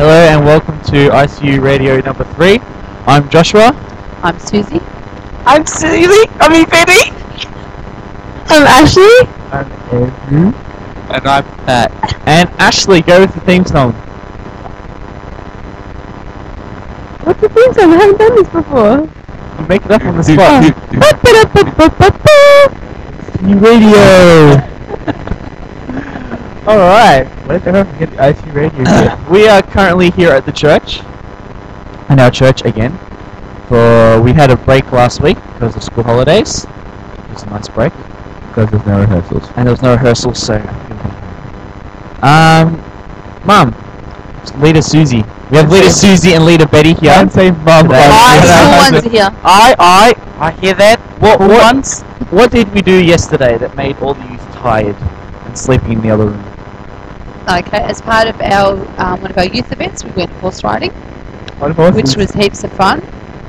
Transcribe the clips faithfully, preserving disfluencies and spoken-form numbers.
Hello and welcome to I C U Radio number three. I'm Joshua. I'm Susie. I'm Susie. I'm Evie. I'm Ashley. I'm Andrew. And I'm Pat. And Ashley, go with the theme song. What's the theme song? I haven't done this before. You make it up on the spot. New radio. Alright, let's go and get the I C U Radio here. We are currently here at the church, in our church again. For we had a break last week because of school holidays. It was a nice break. Because there's no rehearsals. And there was no rehearsals, so... Um, Mum, leader Susie. We have leader Susie and leader Betty here. Don't say Mum. I, I, here. I, I, I hear that. What, what, once. What did we do yesterday that made all the youth tired and sleeping in the other room? Okay, as part of our um, one of our youth events, we went horse riding, which was heaps of fun.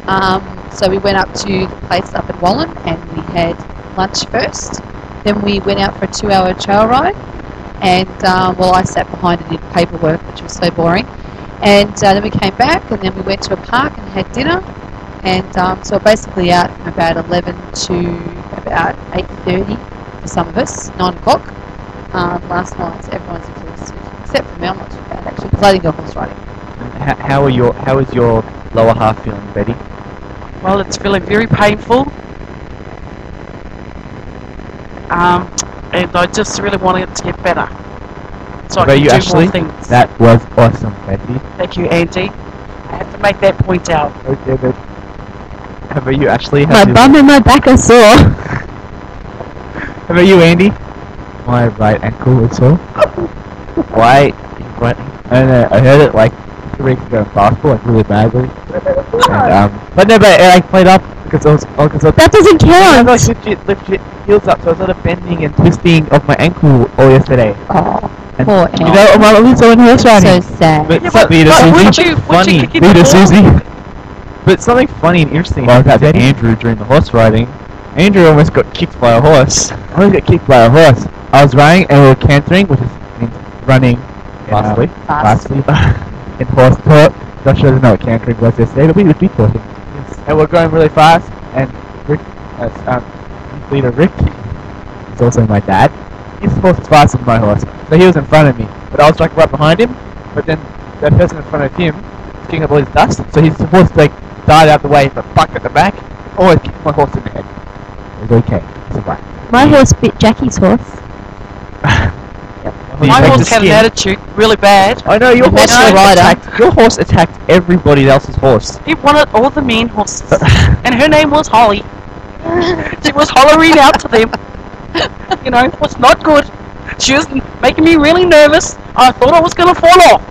Um, so we went up to the place up in Wallen and we had lunch first. Then we went out for a two-hour trail ride, and um, well, I sat behind and did paperwork, which was so boring. And uh, then we came back, and then we went to a park and had dinner. And um, so basically out from about eleven to about eight thirty for some of us, nine o'clock um, last night. So everyone's except for me, I'm not too bad actually, because I didn't go horse riding. How, how are your how is your lower half feeling, Betty? Well, it's feeling very painful, um, and I just really want it to get better. So how I can you do Ashley? More things. That was awesome, Betty. Thank you, Andy. I have to make that point out. Okay, but how about you, Ashley? How my bum and my back are sore. How about you, Andy? My right ankle is sore. Why? I don't know. I heard it like two weeks ago in basketball, like really badly. And, um, but no, but it like played up because I was. Oh, cause I was that doesn't count. I was like legit, legit heels up, so I was sort of bending and twisting of my ankle all yesterday. Oh, and poor ankle. You know, my little son horse riding. So sad. But, yeah, but, but would you, funny, would you leader Susie. But something funny and interesting well, happened to Andrew during the horse riding. Andrew almost got kicked by a horse. I almost got kicked by a horse. I was riding and we were cantering, which is. Running fastly, um, fastly, fast. In horse talk. Joshua doesn't know what cantering was yesterday, but we would be talking. Yes. And we're going really fast. And Rick, as um, leader Rick, is also my dad. His horse is faster than my horse, so he was in front of me. But I was like right behind him. But then that person in front of him was kicking up all his dust, so he's supposed to like died out of the way, but bucked at the back. Always kicked my horse in the head. It was okay. It's alright. My horse bit Jackie's horse. My horse had an attitude really bad. I know, your horse attacked your horse attacked everybody else's horse. It wanted all the mean horses. And her name was Holly. She was hollering out to them. You know, it was not good. She was making me really nervous. I thought I was gonna fall off.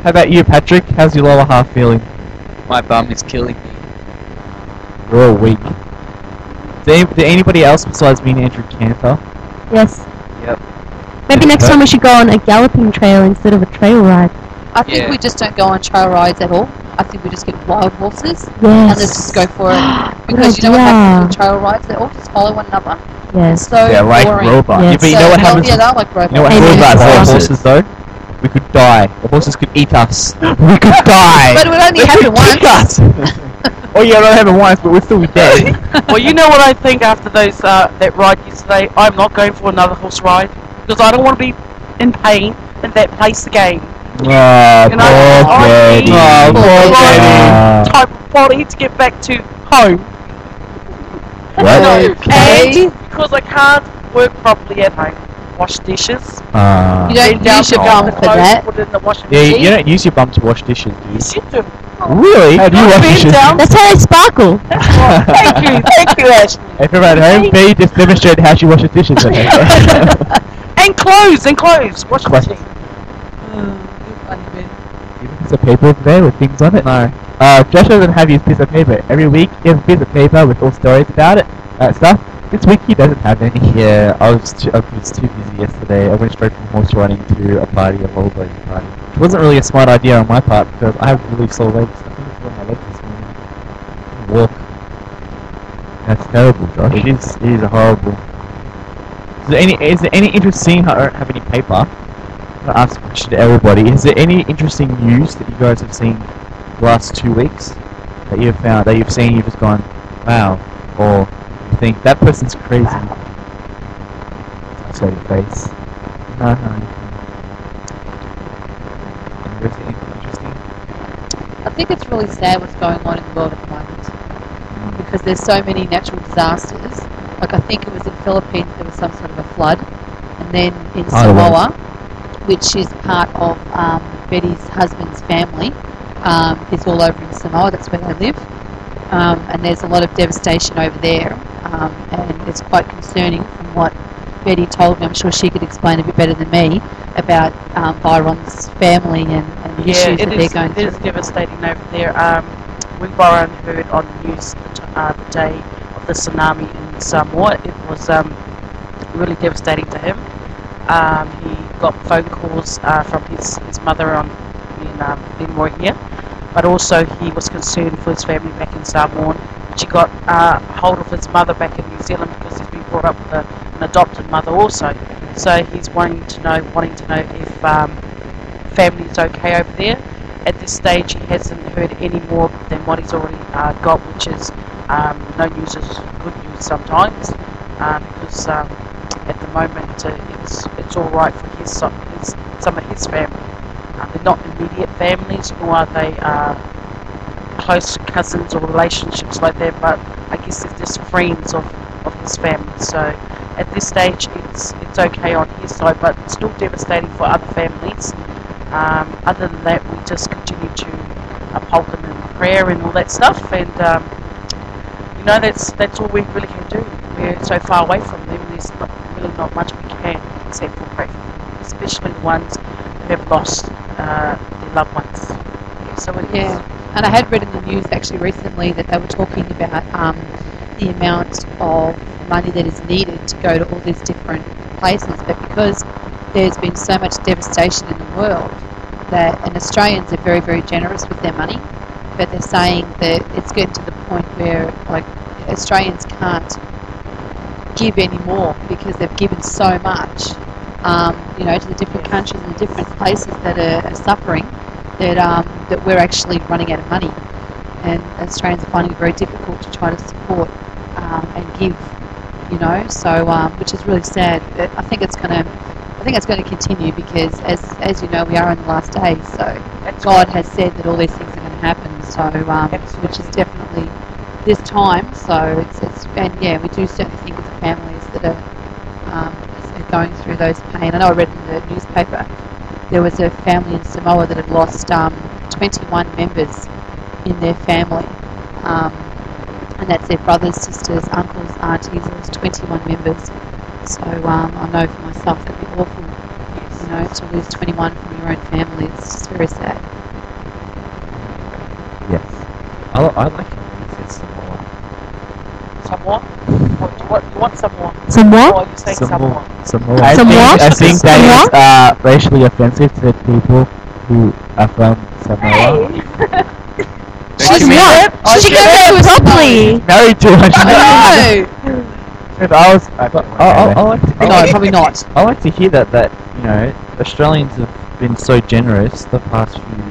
How about you, Patrick? How's your lower half feeling? My bum is killing me. You're all weak. Did, did anybody else besides me and Andrew canter? Yes. Yep. Maybe next time we should go on a galloping trail instead of a trail ride. I think yeah. we just don't go on trail rides at all. I think we just get wild horses. Yes. And let's just go for it. Because you know what happens with trail rides? They all just follow one another. Yes. So yeah, like boring. Robots. Yes. Yeah, but you so know what happens? Yeah, they're like robots. You know what happens with horses though? We could die. The horses could eat us. We could die. But it would only happen once. Oh yeah, it only happened once, but we're still dead. Well, you know what I think after those uh, that ride yesterday? I'm not going for another horse ride because I don't want to be in pain in that place again. Ah, you know, I need oh, the type of body to get back to home. What? Okay. And because I can't work properly at home. Wash dishes. Uh, you don't use your bum for that. Put it in the washing yeah, machine. You don't use your bum to wash dishes, do you? Yes, you do. Really? How do you wash dishes? Down. That's how they sparkle. Thank you, thank you, Ashley. If you're at home, Bea just demonstrated how she washes dishes. And clothes, and clothes. Wash dishes. Oh, you have a piece of paper there with things on it? No. Uh, Josh doesn't have his piece of paper. Every week he has a piece of paper with all stories about it, uh, stuff. This week he doesn't have any. Yeah, I was, too, I was too busy yesterday. I went straight from horse riding to a party, a whole bloody party. Which wasn't really a smart idea on my part because I have really sore legs. I think it's on my legs this morning. Walk. That's terrible, Josh. It is, it is horrible. Is there any, is there any interest seeing her have any paper? I ask a question to everybody. Is there any interesting news that you guys have seen the last two weeks that you've found, that you've seen, you've just gone, wow, or you think that person's crazy? Wow. Show your face. No, no. Is there anything interesting? I think it's really sad what's going on in the world at the moment, mm. because there's so many natural disasters. Like I think it was in the Philippines there was some sort of a flood, and then in Samoa, which is part of um, Betty's husband's family, um, is all over in Samoa. That's where they live, um, and there's a lot of devastation over there, um, and it's quite concerning from what Betty told me. I'm sure she could explain a bit better than me about um, Byron's family and, and the yeah, issues that is, they're going through. Yeah, it is devastating over there. Um, when Byron heard on the news the, uh, the day of the tsunami in Samoa, it was um, really devastating to him. Um, he got phone calls uh, from his, his mother on in um, Benmore here, but also he was concerned for his family back in Samoa. She got uh, hold of his mother back in New Zealand because he's been brought up with a, an adopted mother also. So he's wanting to know, wanting to know if um, family's okay over there. At this stage, he hasn't heard any more than what he's already uh, got, which is um, no news is good news sometimes, uh, because. Um, At the moment, uh, it's it's all right for his, his some of his family. Um, they're not immediate families, nor are they uh, close cousins or relationships like that. But I guess they're just friends of, of his family. So at this stage, it's it's okay on his side, but it's still devastating for other families. Um, other than that, we just continue to uh, uphold them in prayer and all that stuff. And um, you know, that's that's all we really can do. We're so far away from them. There's not really not much we can except for pray for them, especially the ones who have lost uh, their loved ones. Yeah, so it yeah. is. And I had read in the news actually recently that they were talking about um, the amount of money that is needed to go to all these different places, but because there's been so much devastation in the world, that and Australians are very, very generous with their money, but they're saying that it's getting to the point where like Australians can't give anymore because they've given so much, um, you know, to the different countries and the different places that are, are suffering, that um, that we're actually running out of money, and Australians are finding it very difficult to try to support um, and give, you know. So, um, which is really sad. But I think it's gonna, I think it's going to continue because, as as you know, we are in the last days. So Absolutely. God has said that all these things are going to happen. So, um, which is definitely this time. So it's it's and yeah, we do certainly think it's families that are, um, are going through those pain. I know I read in the newspaper there was a family in Samoa that had lost um, twenty-one members in their family, um, and that's their brothers, sisters, uncles, aunties. It was twenty-one members. So um, I know for myself that'd be awful, you know, to lose twenty-one from your own family. It's just very sad. Yes, I, I like it. It's Samoa. Samoa. What, you want some more? Some more? Or you saying some, some more? more? Some more. I some think, more? I think some that more? is uh, racially offensive to the people who are from Samoa. Hey. She's not. Oh, she can do it properly. No, George. No. If I was, I, I, I like to, I no, like, probably not. I like to hear that that you know Australians have been so generous the past few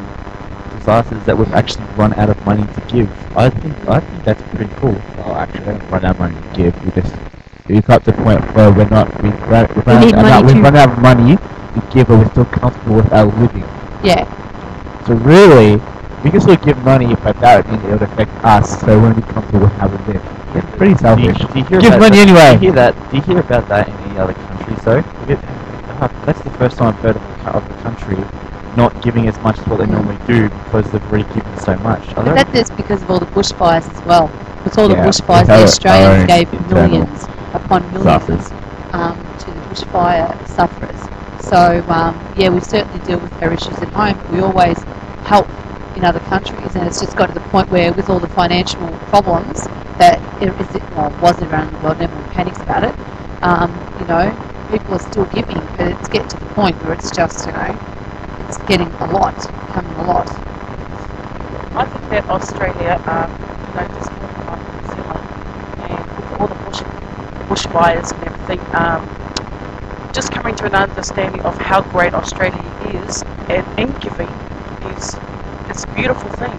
disasters that we've actually run out of money to give. I think I think that's pretty cool. Oh, actually, I don't run out of money to give. We just we got to the point where we're not we run we we out we run out of money to give, but we're still comfortable with our living. Yeah. So really, we can still give money, but that would mean it would affect us. So we won't be comfortable with how we live. It's pretty selfish. Do you, do you give money that, anyway. Do you hear that? Do you hear about that in any other country? So that's the first time I've heard of a country not giving as much as what they normally do because they've already given so much. I but that is because of all the bushfires as well. With all yeah, the bushfires, the Australians gave millions upon millions um, to the bushfire sufferers. So, um, yeah, we certainly deal with our issues at home. We always help in other countries, and it's just got to the point where, with all the financial problems that it, it well, was around the world, and everyone panics about it, um, you know, people are still giving, but it's getting to the point where it's just, you know, it's getting a lot, becoming a lot. I think that Australia, um, you know, just all the bush, bushfires and everything, um, just coming to an understanding of how great Australia is, and incubating is, it's a beautiful thing,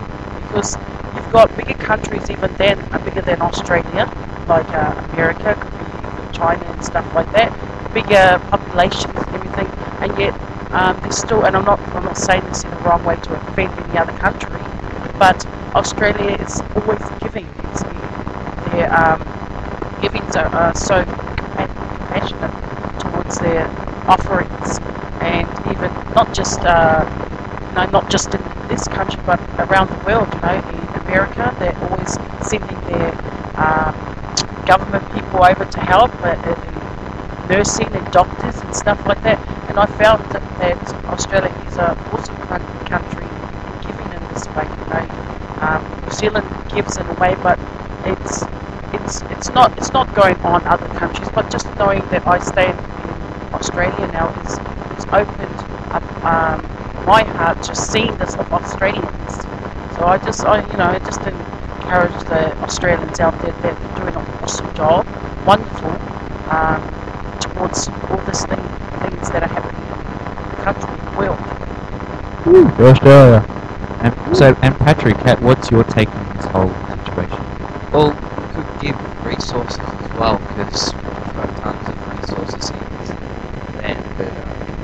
because you've got bigger countries even then are bigger than Australia, like uh, America, could be China and stuff like that, bigger populations and everything, and yet um, there's still, and I'm not, I'm not saying this in the wrong way to offend any other country, but Australia is always giving. It's their um, givings are, are so compassionate towards their offerings, and even not just uh, you know, not just in this country but around the world. You know, in America they're always sending their um, government people over to help, uh, uh, nursing and doctors and stuff like that. And I found that, that Australia is a awesome country giving in this way. You know, um, New Zealand gives in a way, but it's It's, it's not it's not going on other countries, but just knowing that I stay in Australia now is it's opened up um, my heart to seeing this of Australians. So I just I you know I just encourage the Australians out there that they're doing an awesome job, wonderful um, towards all these thing, things that are happening in the country, the world. Ooh, Australia. And, so and Patrick, what's your take on this whole situation? Well, give resources as well, because we've got tons of resources in this land, but um,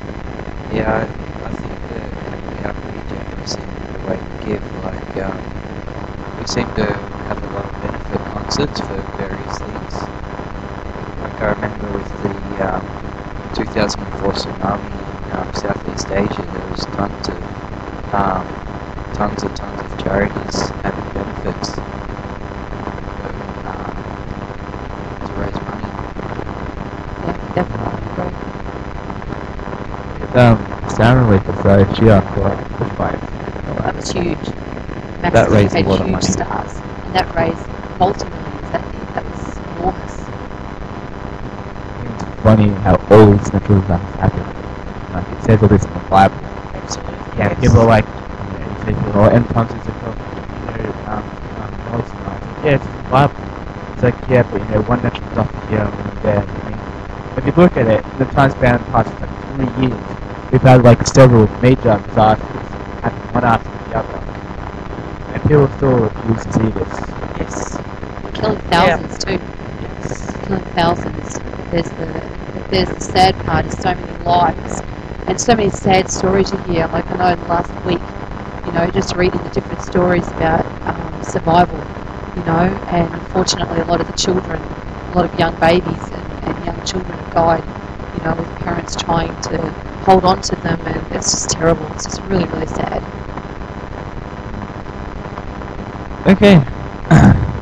yeah, I, I think that we are pretty generous in the way we give. Like, um, we seem to have a lot of benefit concerts for various things. Like, I remember with the um, two thousand four tsunami in um, Southeast Asia, there was tons of, um, tons and tons of charities having benefits. Um, Sarah with the so she asked for like the five. That was huge. Max that raised a lot of money. Stars, and that raised multi-millions. That, that was enormous. It's funny how all these natural disasters happen. Like, it says all this in the Bible. Absolutely. Yeah, yes. People are like, you know, you say, oh, and punches are called, you know, um, um, yeah, it's in the Bible. It's like, yeah, but you know, one natural disaster here and there. I mean, if you look at it, the time span past like three years. We've had like several major disasters happening one after the other, and people still refuse to see this. Yes, killing thousands yeah. too. Yes, killing thousands. There's the there's the sad part is so many lives and so many sad stories you hear. Like I know in the last week, you know, just reading the different stories about um, survival, you know, and unfortunately a lot of the children, a lot of young babies and, and young children have died, you know, with parents trying to hold on to them, and it's just terrible. It's just really, really sad. Okay.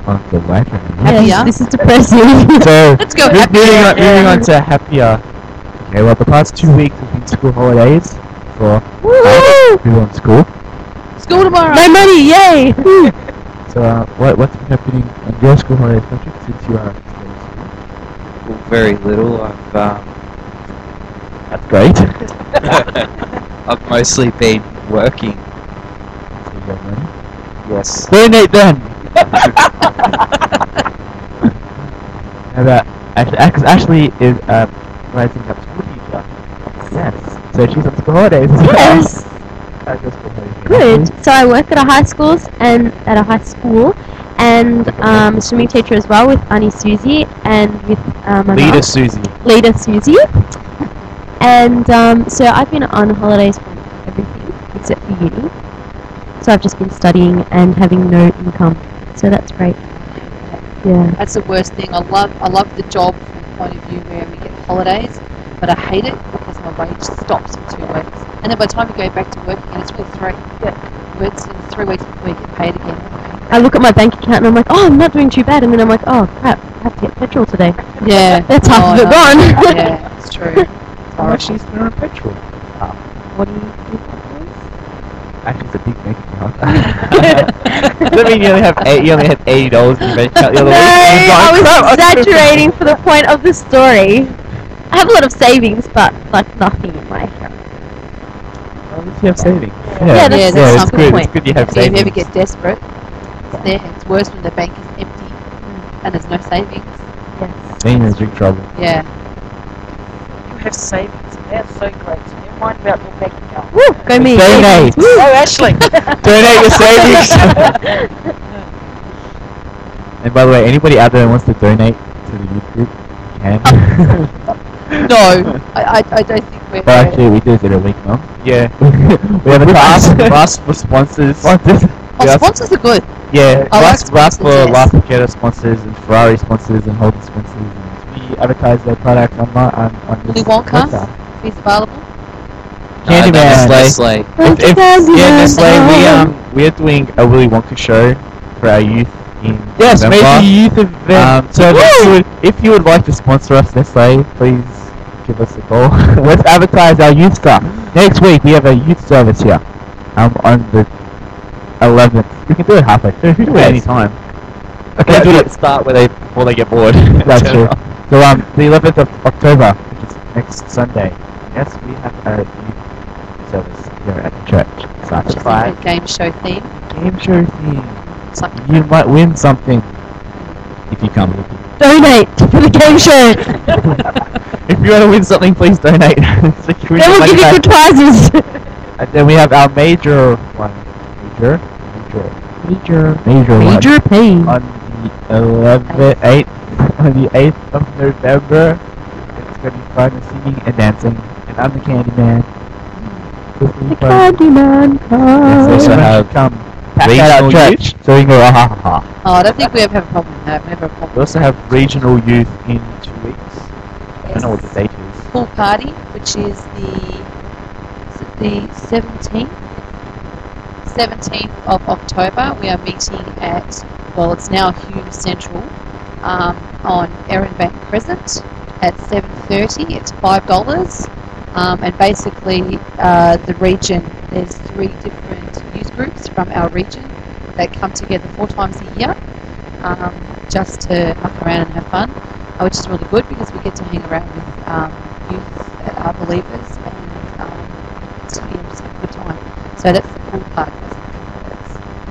On the lighter. Happier. This is depressing. So, let's go happier. Moving on, yeah. moving on to happier. Okay, well, the past two weeks have been school holidays for people in school. School tomorrow. My money, yay! So, uh, what, what's been happening on your school holidays, Patrick, since you are in school? Well, very little. I've, um, That's great. I've mostly been working. Yes. Doing it then. How about actually, Ashley is um, rising up school teacher. Yes. So she's on school holidays. Yes. Good. So I work at a high schools and at a high school, and um, swimming teacher as well with Auntie Susie and with um, my leader Susie. Leader Susie. And um, so I've been on holidays for everything except for uni. So I've just been studying and having no income. So that's great. Yeah. That's the worst thing. I love I love the job from the point of view where we get holidays, but I hate it because my wage stops for two weeks. And then by the time you go back to work again, it's really three. Yeah. It's three weeks before you get paid again. I look at my bank account and I'm like, oh, I'm not doing too bad. And then I'm like, oh, crap, I have to get petrol today. Yeah. That's half oh, of it gone. Yeah, it's true. How much is there on petrol? Um, what do you think that is? Actually, it's a big bank account. So you only have eight, you only have eighty dollars in your bank account the other no, week. No, I was crap. exaggerating for the point of the story. I have a lot of savings, but like nothing in my account. Why would you have savings? Yeah, yeah that's, yeah, that's yeah, good. Point. It's good you have so savings. You never get desperate. It's, there. It's worse when the bank is empty mm. and there's no savings. Yes. Being in big trouble. Yeah. have savings, and they're so great. So never mind about them backing up. Woo! Go me! Donate! Oh, Ashley! Donate your savings! And by the way, anybody out there that wants to donate to the youth group can. No, I, I, I don't think we're... Well, actually, we do it every week, no? Yeah. We have a task ask for sponsors. Sponsors? Oh, sponsors are good. Yeah, we ask for Life Jetta sponsors and Ferrari sponsors and Holden sponsors. And we advertise their product on my... On, on this Wonka, if he's available. Candyman. Nestle. Yeah, Nestle, we, um, we are doing a Willy Wonka show for our youth. Yes, November. Maybe youth event. Um, so if you, would, if you would like to sponsor us, Nestle, please give us a call. Let's advertise our youth stuff. Next week we have a youth service here. Um, on the eleventh, we can do it halfway. We can do it any time. Okay, let's do it. Start where they before they get bored. That's true. So um, the eleventh of October, which is next Sunday. Yes, we have a youth service here at the church. Such so a game show theme. Game show theme. Something. You might win something if you come. Donate to the game show. If you want to win something, please donate. So they will give you good prizes. And then we have our major one. Major? Major. Major. Major one. Major pain. On the eleventh, eighth, on the eighth of November, it's going to be fun singing and dancing. And I'm the Candyman. The Candyman comes. Yes, also have come. Regional youth. So we can go, ah, ha, ha, ha. Oh, I don't think we ever have a problem with that. We never have a problem. We also have regional youth in two weeks. Yes. I don't know what the date is. Pool party, which is the the seventeenth, seventeenth of October. We are meeting at well, it's now Hume Central, um, on Erenbank Crescent at seven thirty. It's five dollars, um, and basically uh, the region. There's three different youth groups from our region that come together four times a year um, just to muck around and have fun, uh, which is really good because we get to hang around with um, youth that are believers and um, it's yeah, just a good time. So that's the cool part.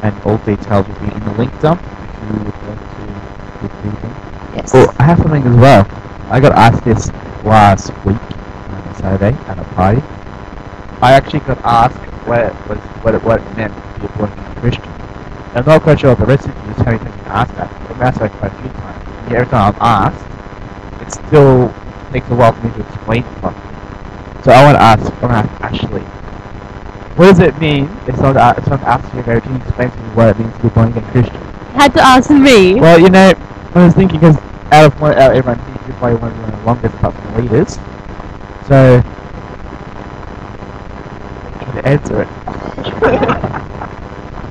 And all details will be in the link dump if you would like to get through them. Yes. Oh, I have something as well. I got asked this last week on Saturday at a party. I actually got asked what it was, what it, what it meant to be a born-again Christian. I'm not quite sure if the rest of you just having to ask that. I've asked that quite a few times. And every time I'm asked, it still takes a while for me to explain it properly. So I want to ask, I want to ask Ashley, what does it mean if someone, uh, if someone asks you, okay, can you explain to me what it means to be a born-again Christian? You had to ask me? Well, you know, I was thinking because out of one, out of everyone, you're probably one of the longest apart from the leaders. So... answer it.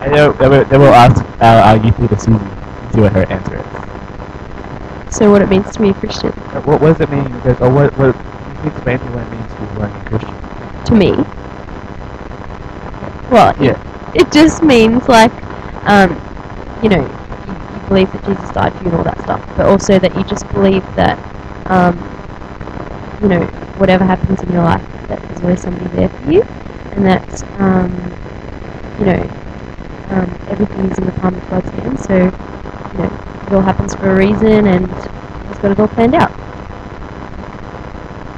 And then, they, will, they will ask our, our youth leader Susie to see what her answer is. So what it means to be a Christian? Uh, what, what does it mean? Because, or what, what, can you explain to me what it means to be a Christian? To me? Well, yeah. it, it just means like, um, you know, you, you believe that Jesus died for you and all that stuff, but also that you just believe that, um, you know, whatever happens in your life, that there's always somebody there for you. And that, um, you know, um, everything is in the palm of God's hand, so, you know, it all happens for a reason, and He's got it all planned out.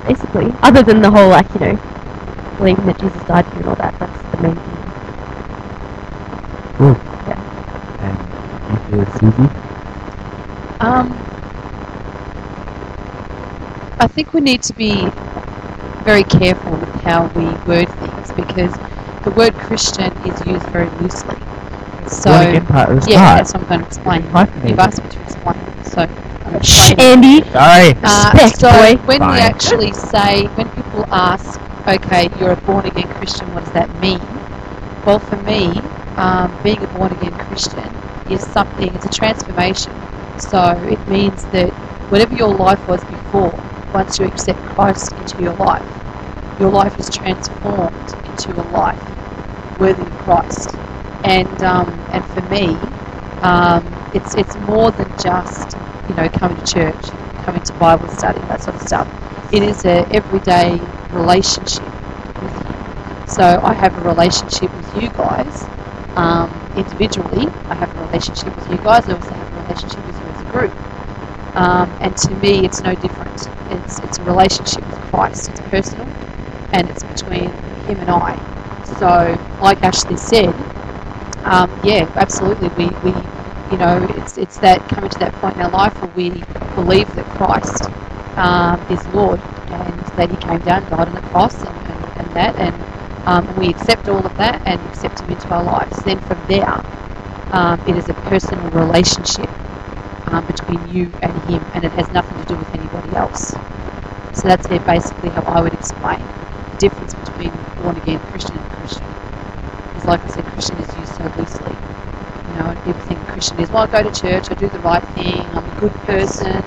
Basically. Other than the whole, like, you know, believing that Jesus died for you and all that, that's the main thing. Cool. Yeah. And you feel Susie? Um, I think we need to be very careful with how we word things because the word Christian is used very loosely. So part, yeah, that's what I'm going to explain. You've asked me to explain, so I'm Shh, Andy. Sorry. Uh, Respect, so boy. When Fine. we actually say, when people ask, okay, you're a born again Christian, what does that mean? Well, for me, um, being a born again Christian is something. It's a transformation. So it means that whatever your life was before. Once you accept Christ into your life, your life is transformed into a life worthy of Christ. And um, and for me, um, it's it's more than just you know coming to church, coming to Bible study, that sort of stuff. It is an everyday relationship with you. So I have a relationship with you guys um, individually. I have a relationship with you guys. I also have a relationship with you as a group. Um, and to me, it's no different. It's, it's a relationship with Christ. It's personal, and it's between him and I. So, like Ashley said, um, yeah, absolutely. We, we, you know, it's it's that coming to that point in our life where we believe that Christ um, is Lord, and that He came down, died on the cross, and, and, and that, and um, we accept all of that and accept Him into our lives. Then from there, um, it is a personal relationship um, between you and Him, and it has nothing to do with anybody else. So that's it, basically how I would explain the difference between born again Christian and Christian. Because, like I said, Christian is used so loosely. You know, and people think Christian is, well, I go to church, I do the right thing, I'm a good person.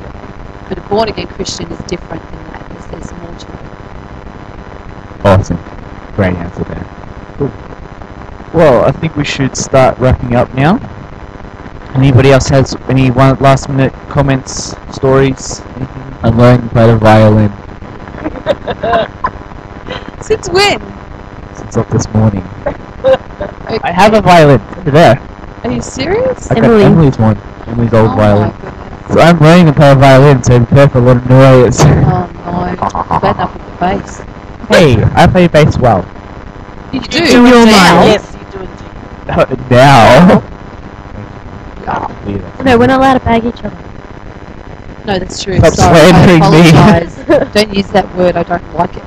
But a born-again Christian is different than that, because there's more to it. Awesome. Great answer there. Cool. Well, I think we should start wrapping up now. Anybody else has any one last-minute comments, stories, anything? I learned to play the violin. Since when? Since up this morning. Okay. I have a violin. Look at that. Are you serious? I Emily. got Emily's one. Emily's old oh violin. So I'm learning to play violin, so prepare for a lot of noise. Oh no. Bad enough with the bass. Hey, I play bass well. You do? In your mouth? Yes, you do indeed. Uh, now? Yeah. No, we're not allowed to bag each other. No, that's true. Stop slandering me. Don't use that word, I don't like it.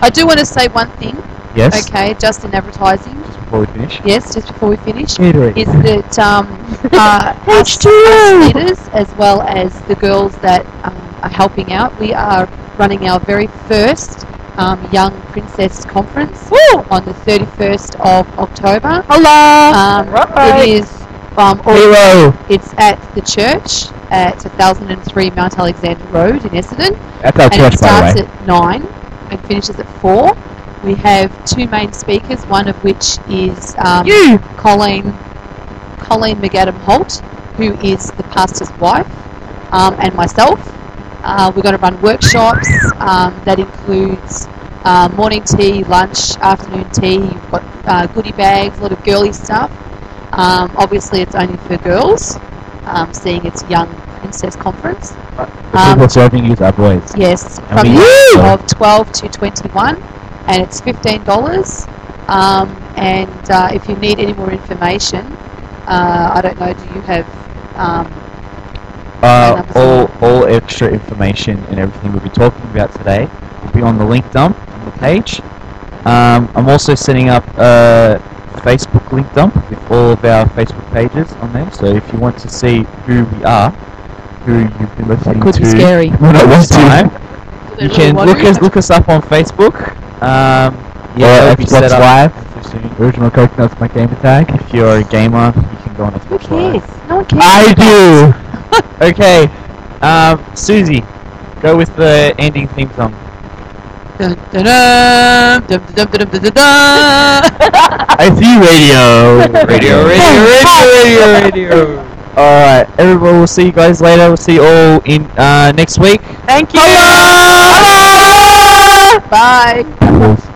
I do want to say one thing. Yes. Okay, just in advertising. Before we finish? Yes, just before we finish, Eatery. is that um, uh, us, us leaders, as well as the girls that um, are helping out, we are running our very first um, Young Princess Conference Woo! on the thirty-first of October. Hello! Um, right. It is um, Hello. It's at the church at one thousand three Mount Alexander Road in Essendon. That's our and church, it starts by the way. At nine and finishes at four. We have two main speakers, one of which is um, Colleen Colleen McAdam Holt, who is the pastor's wife, um, and myself. Uh, we're going to run workshops um, that includes uh, morning tea, lunch, afternoon tea. You've got uh, goodie bags, a lot of girly stuff. Um, obviously, it's only for girls, um, seeing it's Young Princess Conference. The um, people serving youth are boys. Yes, and from the age of twelve to twenty-one. And it's fifteen dollars, um, and uh, if you need any more information, uh, I don't know, do you have um, uh, all, all extra information and everything we'll be talking about today will be on the link dump on the page. Um, I'm also setting up a Facebook link dump with all of our Facebook pages on there, so if you want to see who we are, who you've been listening to, that could be scary. Time, you can look us, look us up on Facebook. Um, yeah, or Xbox Live. Original Coconut's my gamer tag. If you're a gamer, you can go on Xbox Live. Who cares? No one cares. I do! Okay, um, Susie, go with the ending theme song. Dun dun dun, dun dun dun dun dun dun. I C U Radio! Radio, radio, radio, radio, radio! Alright, everyone, we'll see you guys later. We'll see you all in uh, next week. Thank you! Hello! Hello! Bye.